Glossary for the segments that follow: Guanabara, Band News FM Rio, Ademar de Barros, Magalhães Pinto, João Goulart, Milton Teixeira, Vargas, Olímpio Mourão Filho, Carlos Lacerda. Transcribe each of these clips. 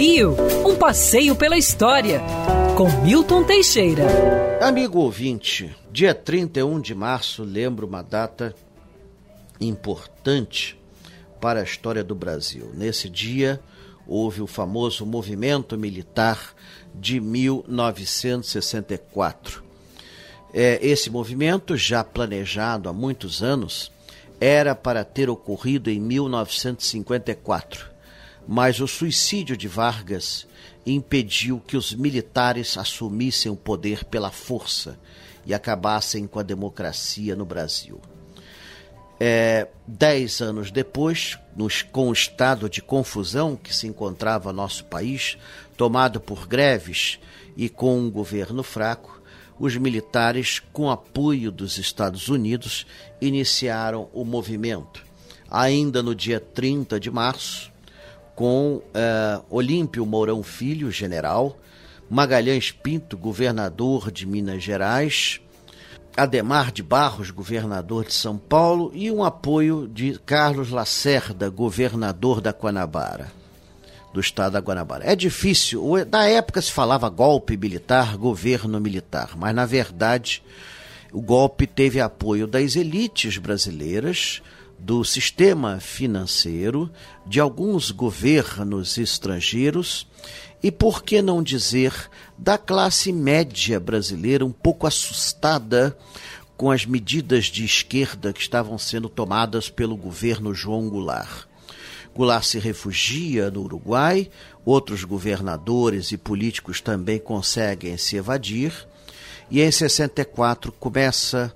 Rio, um passeio pela história, com Milton Teixeira. Amigo ouvinte, dia 31 de março lembra uma data importante para a história do Brasil. Nesse dia, houve o famoso movimento militar de 1964. Esse movimento, já planejado há muitos anos, era para ter ocorrido em 1954, mas o suicídio de Vargas impediu que os militares assumissem o poder pela força e acabassem com a democracia no Brasil. 10 anos depois, com o estado de confusão que se encontrava nosso país, tomado por greves e com um governo fraco, os militares, com apoio dos Estados Unidos, iniciaram o movimento. Ainda no dia 30 de março, com Olímpio Mourão Filho, general, Magalhães Pinto, governador de Minas Gerais, Ademar de Barros, governador de São Paulo, e um apoio de Carlos Lacerda, governador da Guanabara, do estado da Guanabara. É difícil, na época se falava golpe militar, governo militar, mas na verdade o golpe teve apoio das elites brasileiras, do sistema financeiro, de alguns governos estrangeiros e, por que não dizer, da classe média brasileira, um pouco assustada com as medidas de esquerda que estavam sendo tomadas pelo governo João Goulart. Goulart se refugia no Uruguai, outros governadores e políticos também conseguem se evadir, e em 64 começa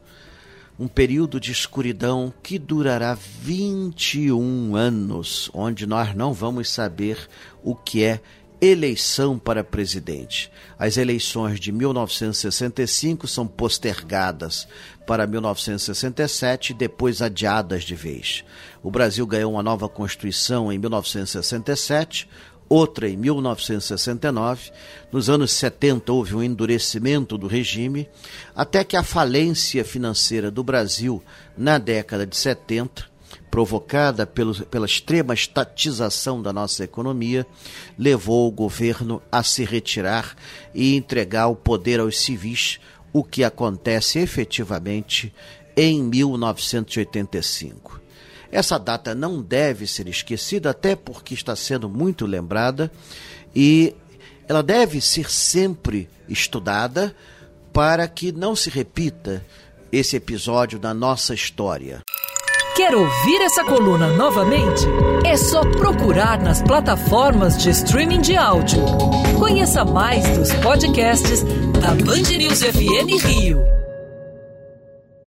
um período de escuridão que durará 21 anos, onde nós não vamos saber o que é eleição para presidente. As eleições de 1965 são postergadas para 1967 e depois adiadas de vez. O Brasil ganhou uma nova Constituição em 1967, outra em 1969. Nos anos 70 houve um endurecimento do regime, até que a falência financeira do Brasil na década de 70, provocada pela extrema estatização da nossa economia, levou o governo a se retirar e entregar o poder aos civis, o que acontece efetivamente em 1985. Essa data não deve ser esquecida, até porque está sendo muito lembrada, e ela deve ser sempre estudada para que não se repita esse episódio da nossa história. Quer ouvir essa coluna novamente? É só procurar nas plataformas de streaming de áudio. Conheça mais dos podcasts da Band News FM Rio.